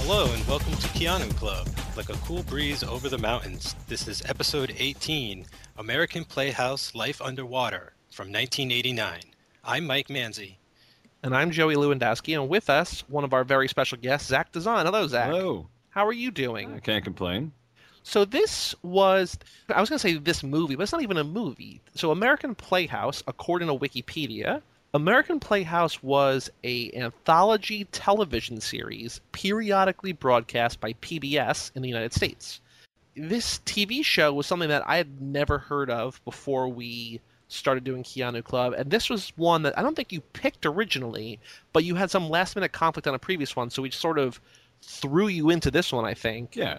Hello and welcome to Keanu Club, like a cool breeze over the mountains. This is episode 18, American Playhouse Life Underwater from 1989. I'm Mike Manzi. And I'm Joey Lewandowski, and with us, one of our very special guests, Zach Dazan. Hello, Zach. Hello. How are you doing? I can't complain. So this was, I was going to say this movie, but it's not even a movie. So American Playhouse, according to Wikipedia, American Playhouse was an anthology television series periodically broadcast by PBS in the United States. This TV show was something that I had never heard of before we started doing Keanu Club, and this was one that I don't think you picked originally, but you had some last-minute conflict on a previous one, so we sort of threw you into this one, I think. Yeah.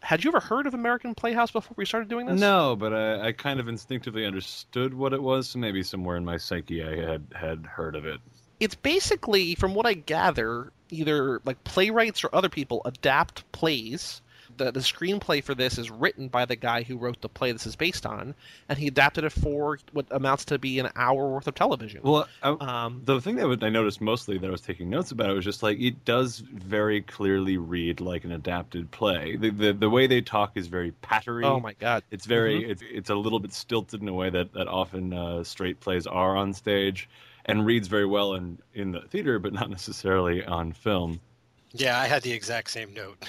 Had you ever heard of American Playhouse before we started doing this? No, but I kind of instinctively understood what it was, so maybe somewhere in my psyche I had heard of it. It's basically, from what I gather, either like playwrights or other people adapt plays. The screenplay for this is written by the guy who wrote the play this is based on, and he adapted it for what amounts to be an hour worth of television. Well, the thing that I noticed mostly that I was taking notes about, it was just like, it does very clearly read like an adapted play. The way they talk is very pattery. Oh my God. It's very, it's a little bit stilted in a way that often straight plays are on stage, and reads very well in the theater, but not necessarily on film. Yeah, I had the exact same note.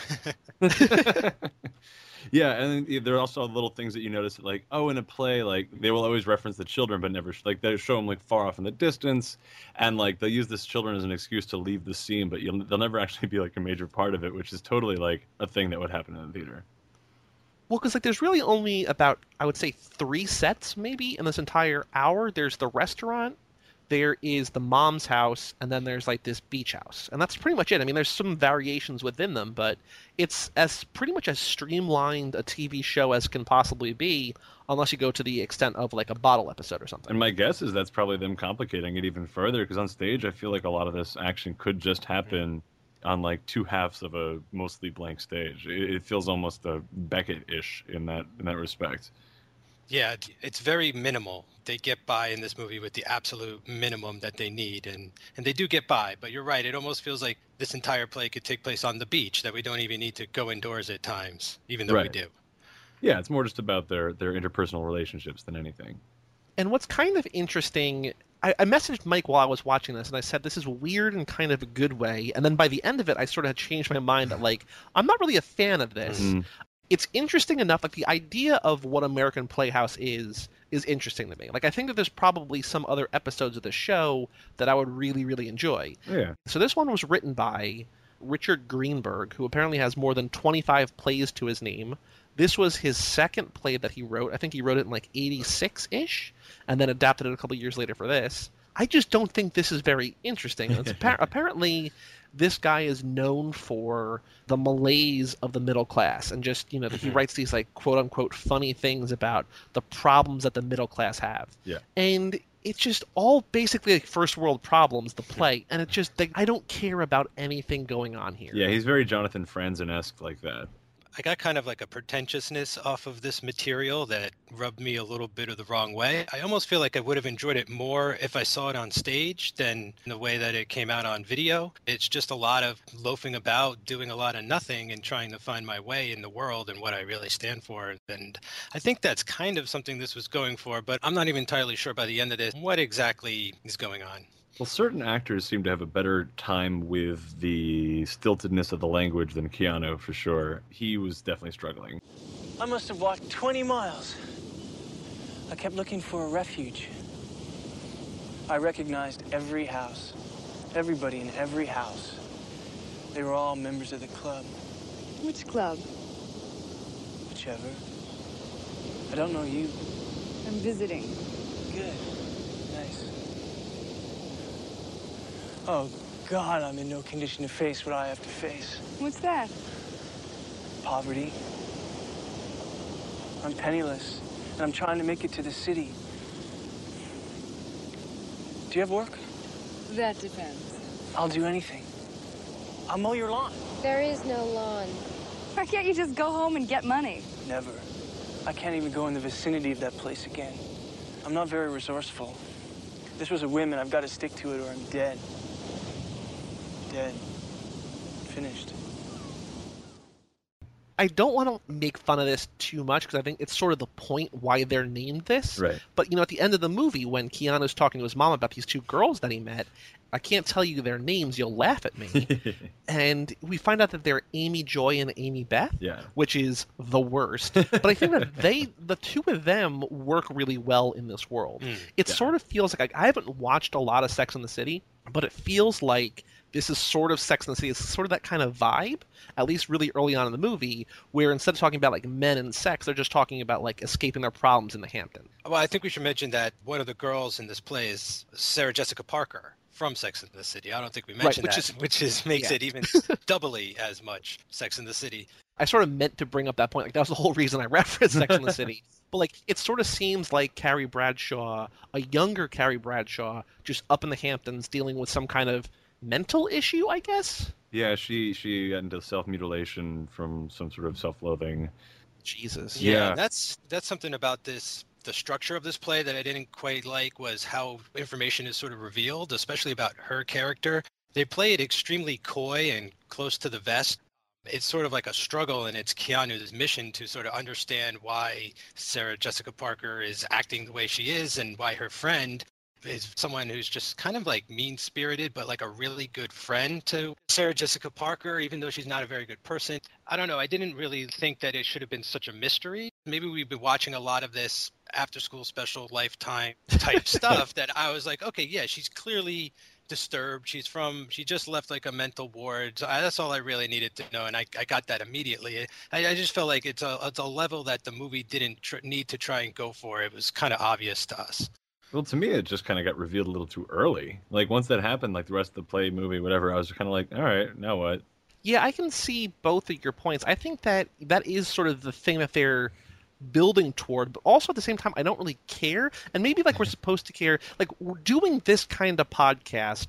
Yeah, and there are also little things that you notice, like, oh, in a play, like, they will always reference the children, but never, like, they show them, like, far off in the distance, and, like, they'll use this children as an excuse to leave the scene, but they'll never actually be, like, a major part of it, which is totally, like, a thing that would happen in the theater. Well, because, like, there's really only about, I would say, 3 sets, maybe, in this entire hour. There's the restaurant, there is the mom's house, and then there's like this beach house. And that's pretty much it. I mean, there's some variations within them, but it's as pretty much as streamlined a TV show as can possibly be, unless you go to the extent of like a bottle episode or something. And my guess is that's probably them complicating it even further, because on stage, I feel like a lot of this action could just happen on like 2 halves of a mostly blank stage. It feels almost Beckett-ish in that respect. Yeah, it's very minimal. They get by in this movie with the absolute minimum that they need, and they do get by. But you're right, it almost feels like this entire play could take place on the beach, that we don't even need to go indoors at times, even though we do. Yeah, it's more just about their interpersonal relationships than anything. And what's kind of interesting, I messaged Mike while I was watching this, and I said, this is weird in kind of a good way. And then by the end of it, I sort of had changed my mind that, like, I'm not really a fan of this. Mm-hmm. It's interesting enough, like the idea of what American Playhouse is interesting to me. Like I think that there's probably some other episodes of the show that I would really, really enjoy. Yeah. So this one was written by Richard Greenberg, who apparently has more than 25 plays to his name. This was his 2nd play that he wrote. I think he wrote it in like 86-ish and then adapted it a couple years later for this. I just don't think this is very interesting. It's apparently... This guy is known for the malaise of the middle class and just, you know, he writes these like quote unquote funny things about the problems that the middle class have. Yeah. And it's just all basically like first world problems, the play. And it's just like, I don't care about anything going on here. Yeah. He's very Jonathan Franzen-esque like that. I got kind of like a pretentiousness off of this material that rubbed me a little bit of the wrong way. I almost feel like I would have enjoyed it more if I saw it on stage than the way that it came out on video. It's just a lot of loafing about, doing a lot of nothing and trying to find my way in the world and what I really stand for. And I think that's kind of something this was going for, but I'm not even entirely sure by the end of this what exactly is going on. Well, certain actors seem to have a better time with the stiltedness of the language than Keanu, for sure. He was definitely struggling. I must have walked 20 miles. I kept looking for a refuge. I recognized every house, everybody in every house. They were all members of the club. Which club? Whichever. I don't know you. I'm visiting. Good. Nice. Oh, God, I'm in no condition to face what I have to face. What's that? Poverty. I'm penniless, and I'm trying to make it to the city. Do you have work? That depends. I'll do anything. I'll mow your lawn. There is no lawn. Why can't you just go home and get money? Never. I can't even go in the vicinity of that place again. I'm not very resourceful. This was a whim, and I've got to stick to it or I'm dead. Dead. Finished. I don't want to make fun of this too much because I think it's sort of the point why they're named this. Right. But, you know, at the end of the movie when Keanu's talking to his mom about these two girls that he met, I can't tell you their names. You'll laugh at me. And we find out that they're Amy Joy and Amy Beth, which is the worst. But I think that the two of them work really well in this world. It sort of feels like I haven't watched a lot of Sex and the City, but it feels like this is sort of Sex and the City. It's sort of that kind of vibe, at least really early on in the movie, where instead of talking about like men and sex, they're just talking about like escaping their problems in the Hamptons. Well, I think we should mention that one of the girls in this play is Sarah Jessica Parker from Sex and the City. I don't think we mentioned which makes it even doubly as much Sex and the City. I sort of meant to bring up that point. Like that was the whole reason I referenced Sex and the City. But like it sort of seems like Carrie Bradshaw, a younger Carrie Bradshaw, just up in the Hamptons dealing with some kind of mental issue, I guess? Yeah, she got into self-mutilation from some sort of self-loathing. Jesus. Yeah, that's something about this, the structure of this play that I didn't quite like was how information is sort of revealed, especially about her character. They play it extremely coy and close to the vest. It's sort of like a struggle, and it's Keanu's mission to sort of understand why Sarah Jessica Parker is acting the way she is and why her friend is someone who's just kind of like mean-spirited, but like a really good friend to Sarah Jessica Parker, even though she's not a very good person. I don't know. I didn't really think that it should have been such a mystery. Maybe we've been watching a lot of this after-school special Lifetime type stuff that I was like, okay, yeah, she's clearly disturbed. She just left like a mental ward. So that's all I really needed to know, and I got that immediately. I just felt like it's a level that the movie didn't need to try and go for. It was kind of obvious to us. Well, to me, it just kind of got revealed a little too early. Like, once that happened, like, the rest of the play, movie, whatever, I was kind of like, all right, now what? Yeah, I can see both of your points. I think that is sort of the thing that they're building toward, but also at the same time, I don't really care. And maybe, like, we're supposed to care. Like, doing this kind of podcast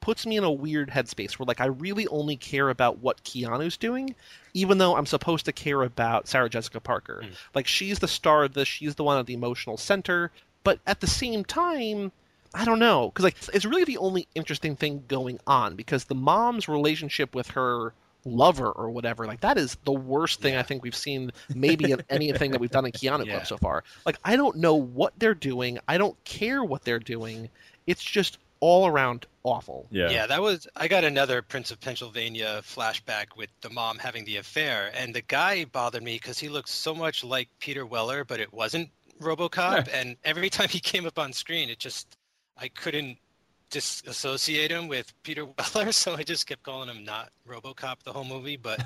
puts me in a weird headspace where, like, I really only care about what Keanu's doing, even though I'm supposed to care about Sarah Jessica Parker. Mm. Like, she's the star of this. She's the one at the emotional center. But at the same time, I don't know, because like it's really the only interesting thing going on, because the mom's relationship with her lover or whatever, like that is the worst thing I think we've seen maybe in anything that we've done in Keanu Club so far. Like, I don't know what they're doing. I don't care what they're doing. It's just all around awful. Yeah, that was, I got another Prince of Pennsylvania flashback with the mom having the affair. And the guy bothered me because he looked so much like Peter Weller, but it wasn't RoboCop, and every time he came up on screen, it just, I couldn't disassociate him with Peter Weller, so I just kept calling him not RoboCop the whole movie, but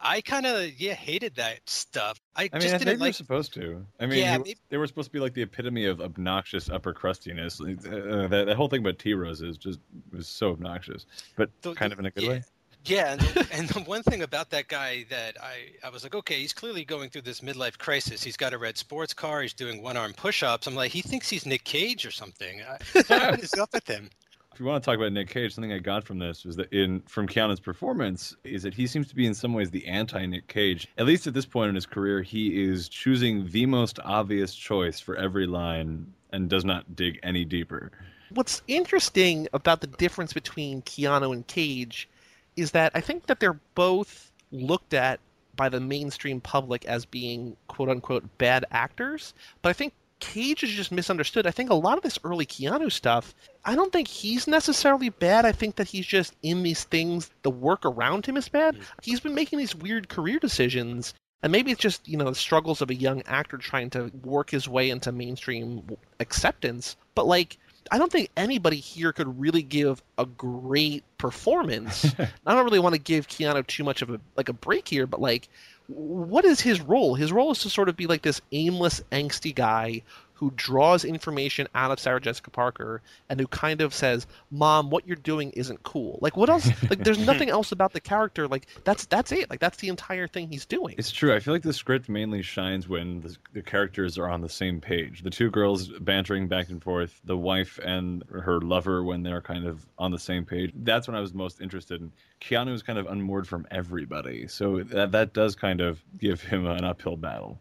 I kind of, hated that stuff. I mean, I think they were supposed to. I mean, they were supposed to be like the epitome of obnoxious upper crustiness. That whole thing about T-Rose was so obnoxious, but kind of in a good way. Yeah, and the one thing about that guy that I was like, okay, he's clearly going through this midlife crisis. He's got a red sports car. He's doing one-arm push-ups. I'm like, he thinks he's Nick Cage or something. What is up with him? If you want to talk about Nick Cage, something I got from this was that from Keanu's performance is that he seems to be in some ways the anti-Nick Cage. At least at this point in his career, he is choosing the most obvious choice for every line and does not dig any deeper. What's interesting about the difference between Keanu and Cage is that I think that they're both looked at by the mainstream public as being, quote-unquote, bad actors. But I think Cage is just misunderstood. I think a lot of this early Keanu stuff, I don't think he's necessarily bad. I think that he's just in these things. The work around him is bad. He's been making these weird career decisions. And maybe it's just, the struggles of a young actor trying to work his way into mainstream acceptance. But, like, I don't think anybody here could really give a great performance. I don't really want to give Keanu too much of a break here, but like, what is his role? His role is to sort of be like this aimless, angsty guy who draws information out of Sarah Jessica Parker and who kind of says, "Mom, what you're doing isn't cool." Like, what else? Like, there's nothing else about the character. Like, that's it. Like, that's the entire thing he's doing. It's true. I feel like the script mainly shines when the characters are on the same page. The two girls bantering back and forth, the wife and her lover when they're kind of on the same page. That's when I was most interested in. Keanu is kind of unmoored from everybody. So that does kind of give him an uphill battle.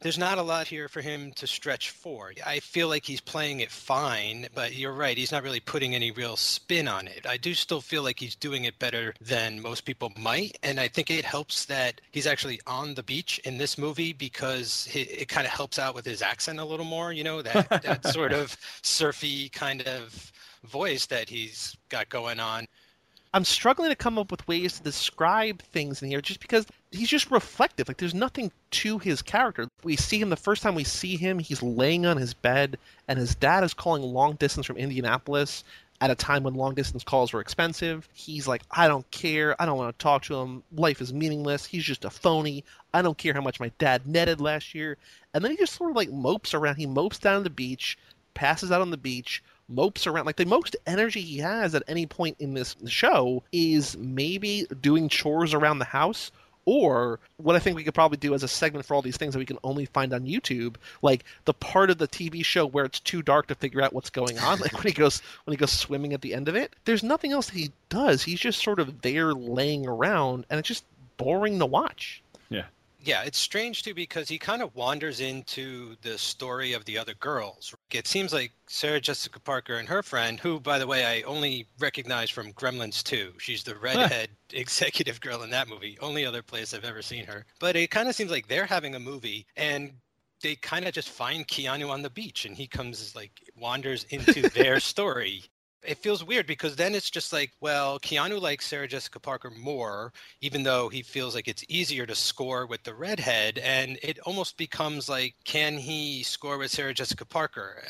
There's not a lot here for him to stretch for. I feel like he's playing it fine, but you're right. He's not really putting any real spin on it. I do still feel like he's doing it better than most people might. And I think it helps that he's actually on the beach in this movie, because it kind of helps out with his accent a little more, you know, that sort of surfy kind of voice that he's got going on. I'm struggling to come up with ways to describe things in here, just because he's just reflective. Like, there's nothing to his character. We see him, the first time we see him, he's laying on his bed, and his dad is calling long distance from Indianapolis at a time when long distance calls were expensive. He's like, I don't care. I don't want to talk to him. Life is meaningless. He's just a phony. I don't care how much my dad netted last year. And then he just sort of like mopes around. He mopes down the beach, passes out on the beach, mopes around. Like, the most energy he has at any point in this show is maybe doing chores around the house, or what I think we could probably do as a segment for all these things that we can only find on YouTube, like the part of the TV show where it's too dark to figure out what's going on, like when he goes swimming at the end of it. There's nothing else that he does. He's just sort of there laying around, and it's just boring to watch. Yeah, it's strange, too, because he kind of wanders into the story of the other girls. It seems like Sarah Jessica Parker and her friend, who, by the way, I only recognize from Gremlins 2. She's the redhead executive girl in that movie. Only other place I've ever seen her. But it kind of seems like they're having a movie, and they kind of just find Keanu on the beach, and he comes, like, wanders into their story. It feels weird, because then it's just like, well, Keanu likes Sarah Jessica Parker more, even though he feels like it's easier to score with the redhead. And it almost becomes like, can he score with Sarah Jessica Parker?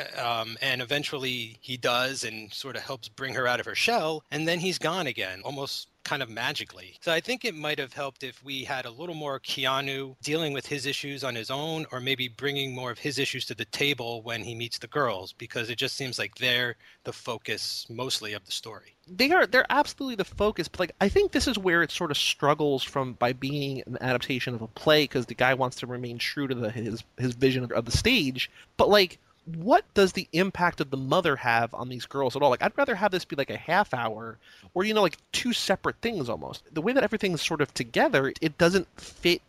And eventually he does, and sort of helps bring her out of her shell. And then he's gone again, almost kind of magically. So I think it might have helped if we had a little more Keanu dealing with his issues on his own, or maybe bringing more of his issues to the table when he meets the girls, because it just seems like they're the focus mostly of the story. They're absolutely the focus, but like, I think this is where it sort of struggles from by being an adaptation of a play, because the guy wants to remain true to his vision of the stage. But like, what does the impact of the mother have on these girls at all? Like, I'd rather have this be like a half hour, or, you know, like two separate things almost. The way that everything's sort of together, it doesn't fit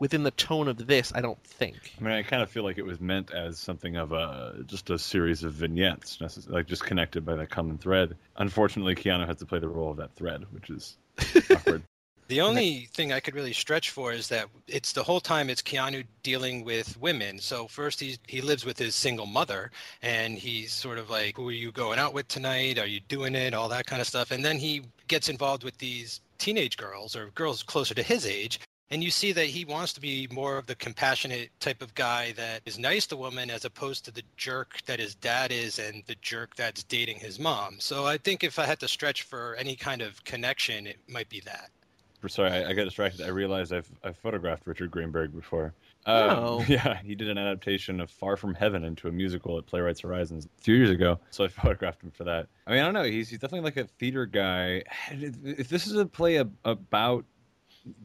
within the tone of this, I don't think. I mean, I kind of feel like it was meant as something of just a series of vignettes, like just connected by that common thread. Unfortunately, Keanu has to play the role of that thread, which is awkward. The only thing I could really stretch for is that it's the whole time it's Keanu dealing with women. So first he lives with his single mother, and he's sort of like, who are you going out with tonight? Are you doing it? All that kind of stuff. And then he gets involved with these teenage girls, or girls closer to his age. And you see that he wants to be more of the compassionate type of guy that is nice to women, as opposed to the jerk that his dad is and the jerk that's dating his mom. So I think if I had to stretch for any kind of connection, it might be that. Sorry, I got distracted. I realized I've photographed Richard Greenberg before. Oh. Yeah, he did an adaptation of Far From Heaven into a musical at Playwrights Horizons a few years ago, so I photographed him for that. I mean, I don't know. He's definitely like a theater guy. If this is a play about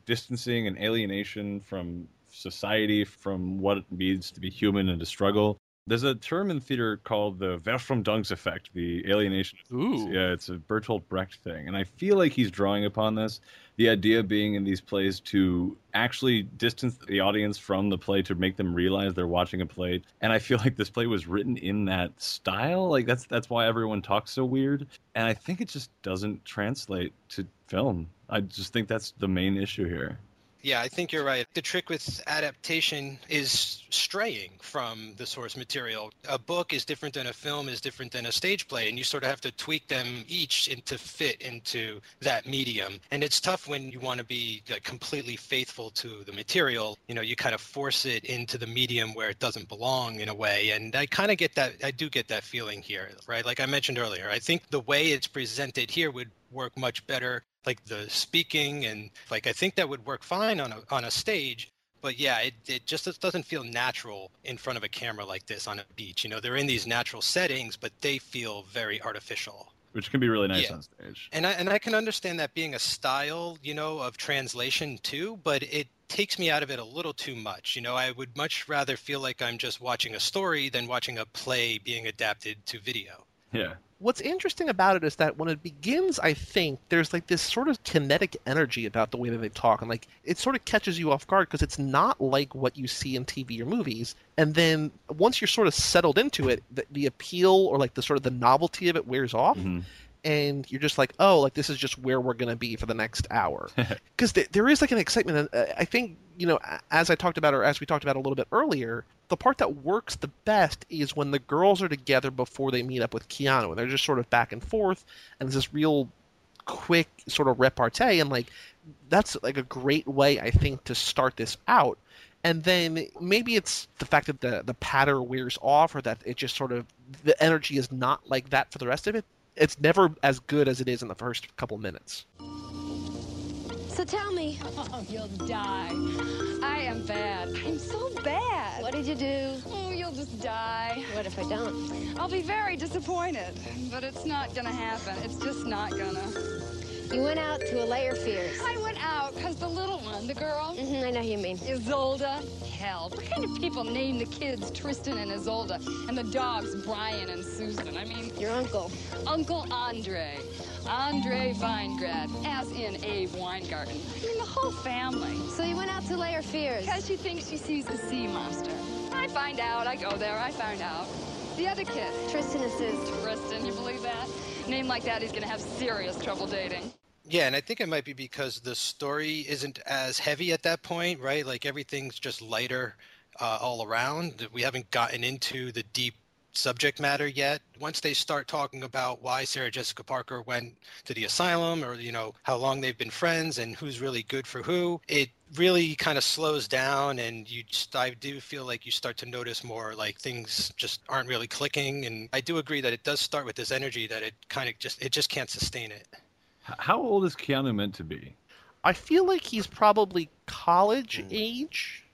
distancing and alienation from society, from what it means to be human and to struggle, there's a term in theater called the Verfremdungseffekt, the alienation. Ooh. Yeah, it's a Bertolt Brecht thing. And I feel like he's drawing upon this, the idea being in these plays to actually distance the audience from the play, to make them realize they're watching a play. And I feel like this play was written in that style. Like, that's why everyone talks so weird. And I think it just doesn't translate to film. I just think that's the main issue here. Yeah, I think you're right. The trick with adaptation is straying from the source material. A book is different than a film, is different than a stage play, and you sort of have to tweak them each to fit into that medium. And it's tough when you want to be like completely faithful to the material. You know, you kind of force it into the medium where it doesn't belong in a way. And I kind of get that. I do get that feeling here, right? Like I mentioned earlier, I think the way it's presented here would work much better, like the speaking, and like I think that would work fine on a stage. But yeah, it just doesn't feel natural in front of a camera like this on a beach. You know, they're in these natural settings, but they feel very artificial, which can be really nice on stage. And I can understand that being a style, you know, of translation too, but it takes me out of it a little too much. You know, I would much rather feel like I'm just watching a story than watching a play being adapted to video. Yeah. what's interesting about it is that when it begins, I think, there's like this sort of kinetic energy about the way that they talk. And like it sort of catches you off guard because it's not like what you see in TV or movies. And then once you're sort of settled into it, the appeal or like the sort of the novelty of it wears off. Mm-hmm. And you're just like, oh, like this is just where we're going to be for the next hour. Because there is like an excitement. And I think, you know, as I talked about or as we talked about a little bit earlier, the part that works the best is when the girls are together before they meet up with Keanu. And they're just sort of back and forth. And there's this real quick sort of repartee. And like that's like a great way, I think, to start this out. And then maybe it's the fact that the patter wears off or that it just sort of the energy is not like that for the rest of it. It's never as good as it is in the first couple minutes. So tell me. Oh, you'll die. I am bad. I'm so bad. What did you do? Oh, you'll just die. What if I don't? I'll be very disappointed. But it's not gonna happen. It's just not gonna. You went out to allay your fears. I went out because the little one, the girl. Mm-hmm, I know who you mean. Isolda. Hell, what kind of people name the kids Tristan and Isolda and the dogs Brian and Susan? I mean... Your uncle. Uncle Andre. Andre Weingrad, as in Abe Weingarten. I mean, the whole family. So you went out to allay her fears. Because she thinks she sees the sea monster. I find out. I go there. I find out. The other kid. Tristan assist. Tristan, you believe that? Name like that, he's going to have serious trouble dating. Yeah, and I think it might be because the story isn't as heavy at that point, right? Like everything's just lighter all around. We haven't gotten into the deep subject matter yet. Once they start talking about why Sarah Jessica Parker went to the asylum or, you know, how long they've been friends and who's really good for who, it really kind of slows down and I do feel like you start to notice more like things just aren't really clicking. And I do agree that it does start with this energy that it kind of just can't sustain it. How old is Keanu meant to be? I feel like he's probably college age.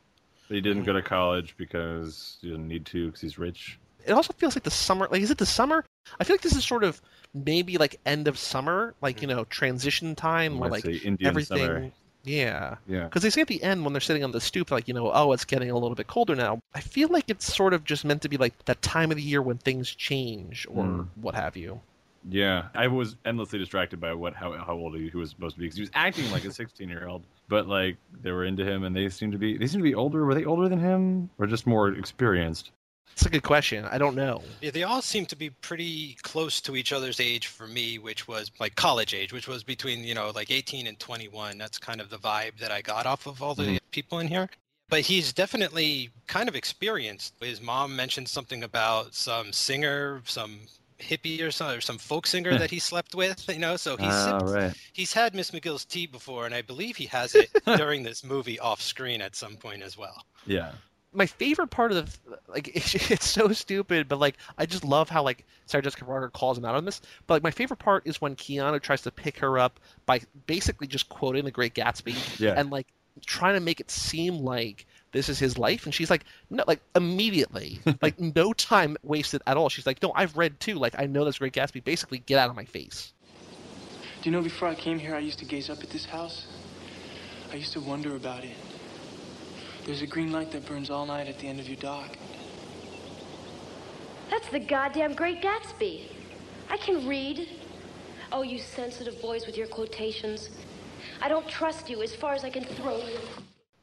But he didn't go to college because he didn't need to because he's rich. It also feels like the summer. Like, is it the summer? I feel like this is sort of maybe like end of summer, like, you know, transition time where like Indian everything. Summer. Yeah. Yeah. Because they say at the end when they're sitting on the stoop, like, you know, oh, it's getting a little bit colder now. I feel like it's sort of just meant to be like that time of the year when things change or what have you. Yeah, I was endlessly distracted by how old he was supposed to be because he was acting like a 16-year-old, but like they were into him and they seemed to be older. Were they older than him or just more experienced? That's a good question. I don't know. Yeah, they all seem to be pretty close to each other's age for me, which was like college age, which was between, you know, like 18 and 21. That's kind of the vibe that I got off of all the people in here. But he's definitely kind of experienced. His mom mentioned something about some singer, some hippie or something, or some folk singer that he slept with, you know, so he's had Miss McGill's tea before, and I believe he has it during this movie off screen at some point as well. Yeah. My favorite part of the, like, it's so stupid, but like, I just love how like Sarah Jessica Parker calls him out on this. But like, my favorite part is when Keanu tries to pick her up by basically just quoting The Great Gatsby and like trying to make it seem like this is his life. And she's like, no, like immediately, like no time wasted at all. She's like, no, I've read too. Like, I know that's Great Gatsby. Basically, get out of my face. Do you know, before I came here, I used to gaze up at this house. I used to wonder about it. There's a green light that burns all night at the end of your dock. That's the goddamn Great Gatsby. I can read. Oh, you sensitive boys with your quotations. I don't trust you as far as I can throw you.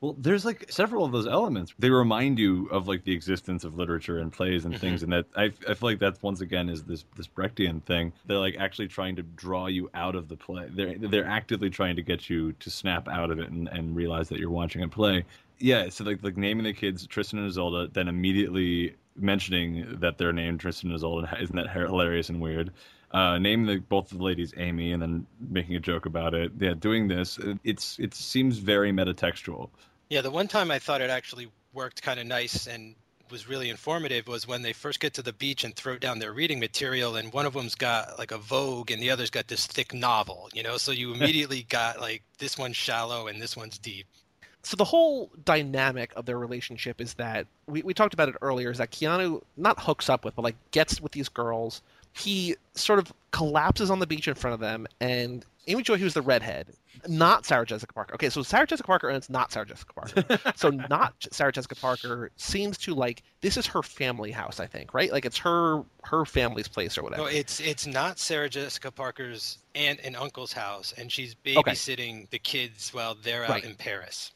Well, there's like several of those elements. They remind you of like the existence of literature and plays and things. And that I feel like that's once again is this Brechtian thing. They're like actually trying to draw you out of the play. They're actively trying to get you to snap out of it and realize that you're watching a play. Yeah, so like naming the kids Tristan and Isolde, then immediately mentioning that they're named Tristan and Isolde. Isn't that hilarious and weird? Naming both of the ladies Amy and then making a joke about it. Yeah, doing this, it seems very metatextual. Yeah, the one time I thought it actually worked kind of nice and was really informative was when they first get to the beach and throw down their reading material, and one of them's got like a Vogue and the other's got this thick novel, you know? So you immediately got like this one's shallow and this one's deep. So the whole dynamic of their relationship is that we talked about it earlier, is that Keanu not hooks up with, but like gets with these girls. He sort of collapses on the beach in front of them and Amy Joy Hugh's the redhead, not Sarah Jessica Parker. Okay, so Sarah Jessica Parker, and it's not Sarah Jessica Parker. So not Sarah Jessica Parker seems to, like, this is her family house, I think, right? Like, it's her family's place or whatever. No, it's not Sarah Jessica Parker's aunt and uncle's house, and she's babysitting the kids while they're out in Paris.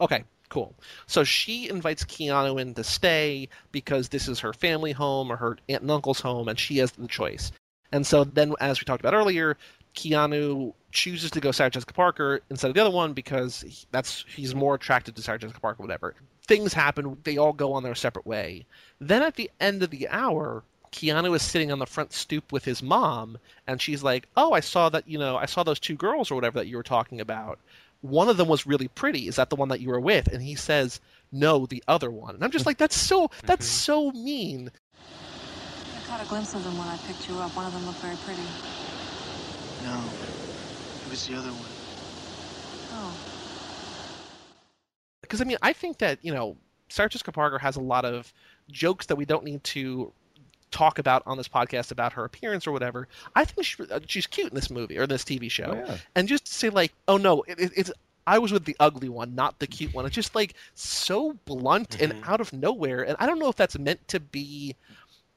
Okay. Cool. So she invites Keanu in to stay because this is her family home or her aunt and uncle's home, and she has the choice. And so then, as we talked about earlier, Keanu chooses to go Sarah Jessica Parker instead of the other one because he's more attracted to Sarah Jessica Parker, whatever. Things happen. They all go on their separate way. Then at the end of the hour, Keanu is sitting on the front stoop with his mom, and she's like, oh, I saw those two girls or whatever that you were talking about. One of them was really pretty. Is that the one that you were with? And he says, no, the other one. And I'm just like, that's so mean. I caught a glimpse of them when I picked you up. One of them looked very pretty. No, it was the other one. Oh. Because, I mean, I think that, Sarah Jessica Parker has a lot of jokes that we don't need to talk about on this podcast about her appearance or whatever. I think she's cute in this movie or this TV show. Oh, yeah. And just to say like, oh no, it's I was with the ugly one, not the cute one. It's just like so blunt and out of nowhere. And I don't know if that's meant to be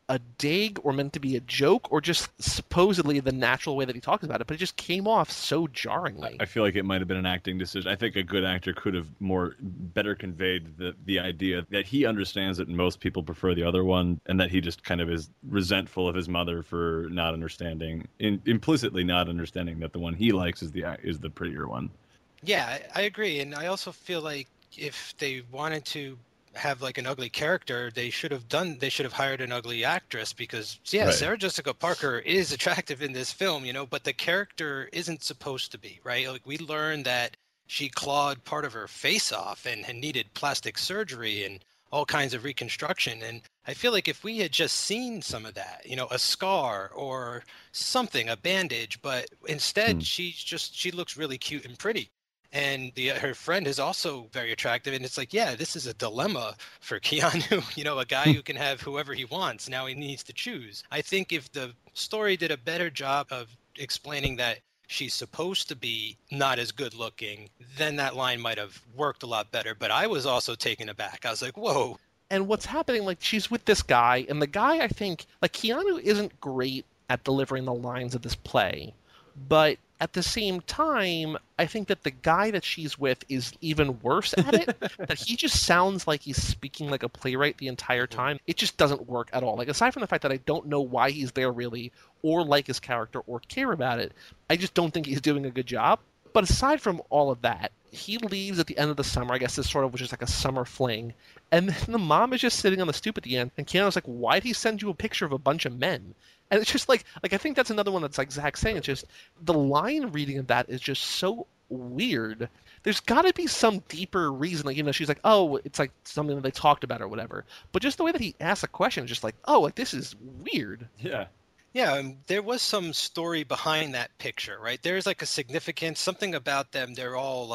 a dig or meant to be a joke or just supposedly the natural way that he talks about it, but it just came off so jarringly. I feel like it might have been an acting decision. I think a good actor could have better conveyed the idea that he understands it and most people prefer the other one, and that he just kind of is resentful of his mother for not understanding, implicitly not understanding that the one he likes is the prettier one. Yeah, I agree, and I also feel like if they wanted to have like an ugly character, they should have hired an ugly actress because Sarah Jessica Parker is attractive in this film, but the character isn't supposed to be, right? Like we learned that she clawed part of her face off and had needed plastic surgery and all kinds of reconstruction. And I feel like if we had just seen some of that, a scar or something, a bandage, but instead she looks really cute and pretty. And her friend is also very attractive. And it's like, yeah, this is a dilemma for Keanu, a guy who can have whoever he wants. Now he needs to choose. I think if the story did a better job of explaining that she's supposed to be not as good looking, then that line might have worked a lot better. But I was also taken aback. I was like, whoa. And what's happening, like she's with this guy. And the guy, I think, like Keanu isn't great at delivering the lines of this play. But at the same time, I think that the guy that she's with is even worse at it, that he just sounds like he's speaking like a playwright the entire time. It just doesn't work at all. Like, aside from the fact that I don't know why he's there really or like his character or care about it, I just don't think he's doing a good job. But aside from all of that, he leaves at the end of the summer. I guess this sort of was just like a summer fling. And then the mom is just sitting on the stoop at the end, and Keanu's like, why'd he send you a picture of a bunch of men? And it's just like I think that's another one that's like Zach saying. It's just the line reading of that is just so weird. There's got to be some deeper reason. Like, she's like, oh, it's like something that they talked about or whatever. But just the way that he asks a question is just like, oh, like this is weird. Yeah. Yeah, there was some story behind that picture, right? There's like a significance, something about them. They're all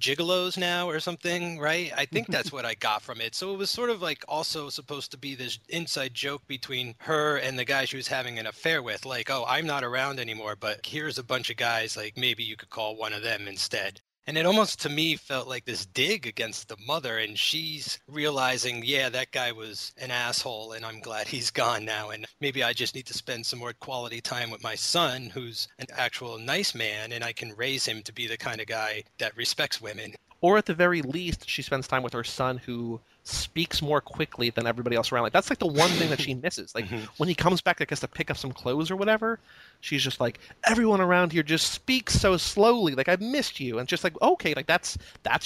gigolos now or something, right? I think that's what I got from it. So it was sort of like also supposed to be this inside joke between her and the guy she was having an affair with. Like, oh, I'm not around anymore, but here's a bunch of guys. Like, maybe you could call one of them instead. And it almost, to me, felt like this dig against the mother, and she's realizing, yeah, that guy was an asshole, and I'm glad he's gone now, and maybe I just need to spend some more quality time with my son, who's an actual nice man, and I can raise him to be the kind of guy that respects women. Or at the very least, she spends time with her son, who speaks more quickly than everybody else around. Like, that's like the one thing that she misses. Like, when he comes back, I guess, to pick up some clothes or whatever, she's just like, everyone around here just speaks so slowly. Like, I missed you. And just like, okay, like, that's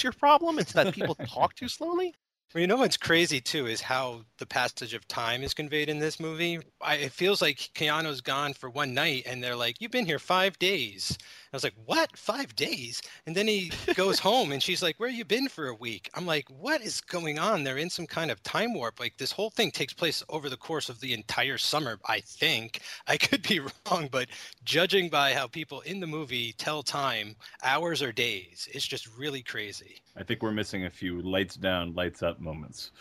your problem? It's that people talk too slowly? Well, what's crazy, too, is how the passage of time is conveyed in this movie. It feels like Keanu's gone for one night, and they're like, you've been here 5 days. I was like, what? 5 days? And then he goes home, and she's like, where you been for a week? I'm like, what is going on? They're in some kind of time warp. Like, this whole thing takes place over the course of the entire summer, I think. I could be wrong, but judging by how people in the movie tell time, hours or days, it's just really crazy. I think we're missing a few lights down, lights up moments.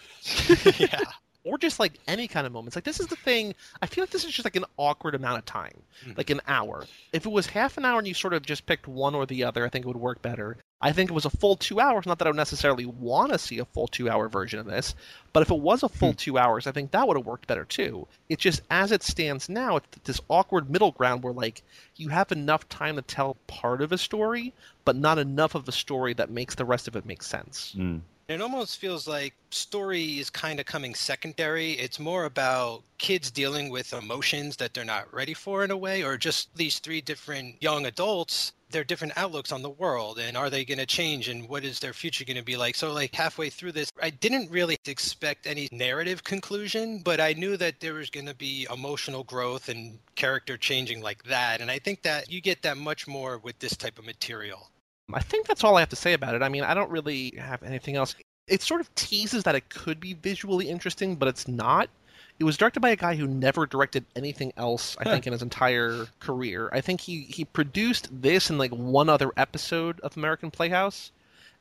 Yeah. or just like any kind of moments. Like, this is the thing. I feel like this is just like an awkward amount of time, like an hour. If it was half an hour and you sort of just picked one or the other, I think it would work better. I think it was a full 2 hours. Not that I would necessarily want to see a full 2 hour version of this, but if it was a full 2 hours, I think that would have worked better too. It's just, as it stands now, it's this awkward middle ground where like you have enough time to tell part of a story, but not enough of a story that makes the rest of it make sense. Mm. It almost feels like story is kind of coming secondary. It's more about kids dealing with emotions that they're not ready for in a way, or just these three different young adults, their different outlooks on the world, and are they going to change, and what is their future going to be like? So like halfway through this, I didn't really expect any narrative conclusion, but I knew that there was going to be emotional growth and character changing like that. And I think that you get that much more with this type of material. I think that's all I have to say about it. I mean, I don't really have anything else. It sort of teases that it could be visually interesting, but it's not. It was directed by a guy who never directed anything else, I think, in his entire career. I think he produced this and like one other episode of American Playhouse.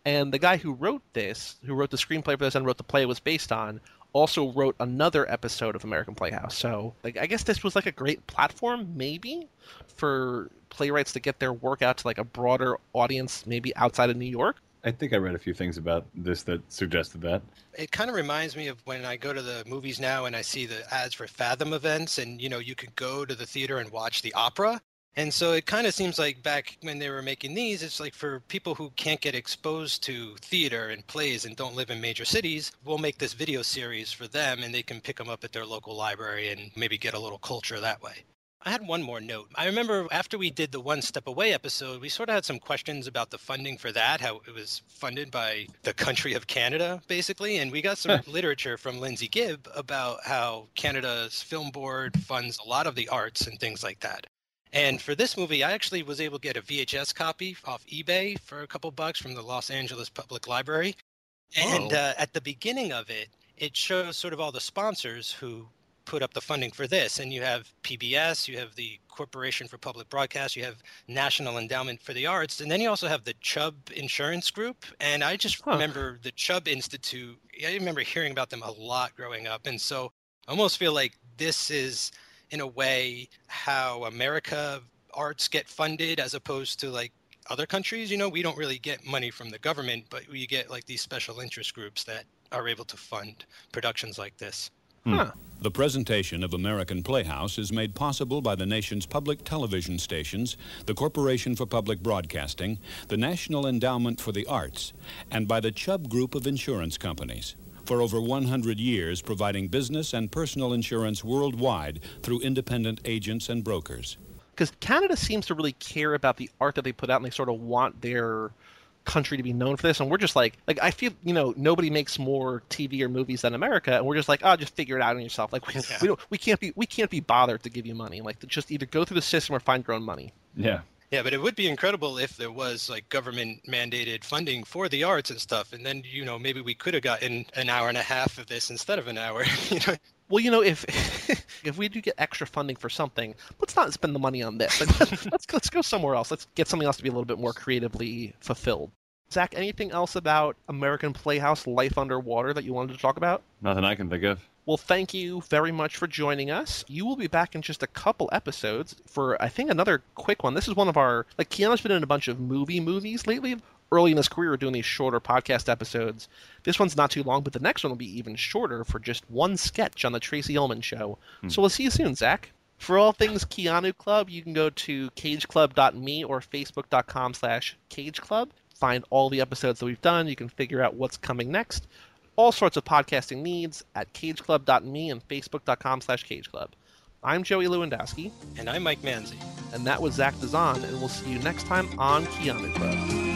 And the guy who wrote this, who wrote the screenplay for this and wrote the play it was based on, also wrote another episode of American Playhouse. So like, I guess this was like a great platform, maybe, for playwrights to get their work out to like a broader audience, maybe outside of New York. I think I read a few things about this that suggested that. It kind of reminds me of when I go to the movies now and I see the ads for Fathom events, and, you know, you could go to the theater and watch the opera. And so it kind of seems like back when they were making these, it's like for people who can't get exposed to theater and plays and don't live in major cities, we'll make this video series for them and they can pick them up at their local library and maybe get a little culture that way. I had one more note. I remember after we did the One Step Away episode, we sort of had some questions about the funding for that, how it was funded by the country of Canada, basically. And we got some literature from Lindsay Gibb about how Canada's film board funds a lot of the arts and things like that. And for this movie, I actually was able to get a VHS copy off eBay for a couple bucks from the Los Angeles Public Library. And at the beginning of it, it shows sort of all the sponsors who put up the funding for this. And you have PBS, you have the Corporation for Public Broadcasting, you have National Endowment for the Arts, and then you also have the Chubb Insurance Group. And I just remember the Chubb Institute. I remember hearing about them a lot growing up. And so I almost feel like this is, in a way, how America arts get funded as opposed to like other countries. You know, we don't really get money from the government, but we get like these special interest groups that are able to fund productions like this. The presentation of American Playhouse is made possible by the nation's public television stations, the Corporation for Public Broadcasting, the National Endowment for the Arts, and by the Chubb Group of insurance companies, for over 100 years providing business and personal insurance worldwide through independent agents and brokers. Because Canada seems to really care about the art that they put out, and they sort of want their country to be known for this, and we're just like I feel, you know, nobody makes more TV or movies than America, and we're just like, oh, just figure it out on yourself. Like we can't be bothered to give you money. Like, just either go through the system or find your own money. Yeah, but it would be incredible if there was like government mandated funding for the arts and stuff, and then, you know, maybe we could have gotten an hour and a half of this instead of an hour. You know. Well, you know, if we do get extra funding for something, let's not spend the money on this. Let's go somewhere else. Let's get something else to be a little bit more creatively fulfilled. Zach, anything else about American Playhouse Life Underwater that you wanted to talk about? Nothing I can think of. Well, thank you very much for joining us. You will be back in just a couple episodes for, I think, another quick one. This is one of our, like, Keanu's been in a bunch of movies lately. Early in his career, we're doing these shorter podcast episodes. This one's not too long, but the next one will be even shorter for just one sketch on the Tracy Ullman Show. So we'll see you soon, Zach. For all things Keanu Club, you can go to cageclub.me or facebook.com/cageclub. Find all the episodes that we've done. You can figure out what's coming next. All sorts of podcasting needs at cageclub.me and facebook.com/cageclub. I'm Joey Lewandowski. And I'm Mike Manzi. And that was Zach Dazan, and we'll see you next time on Keanu Club.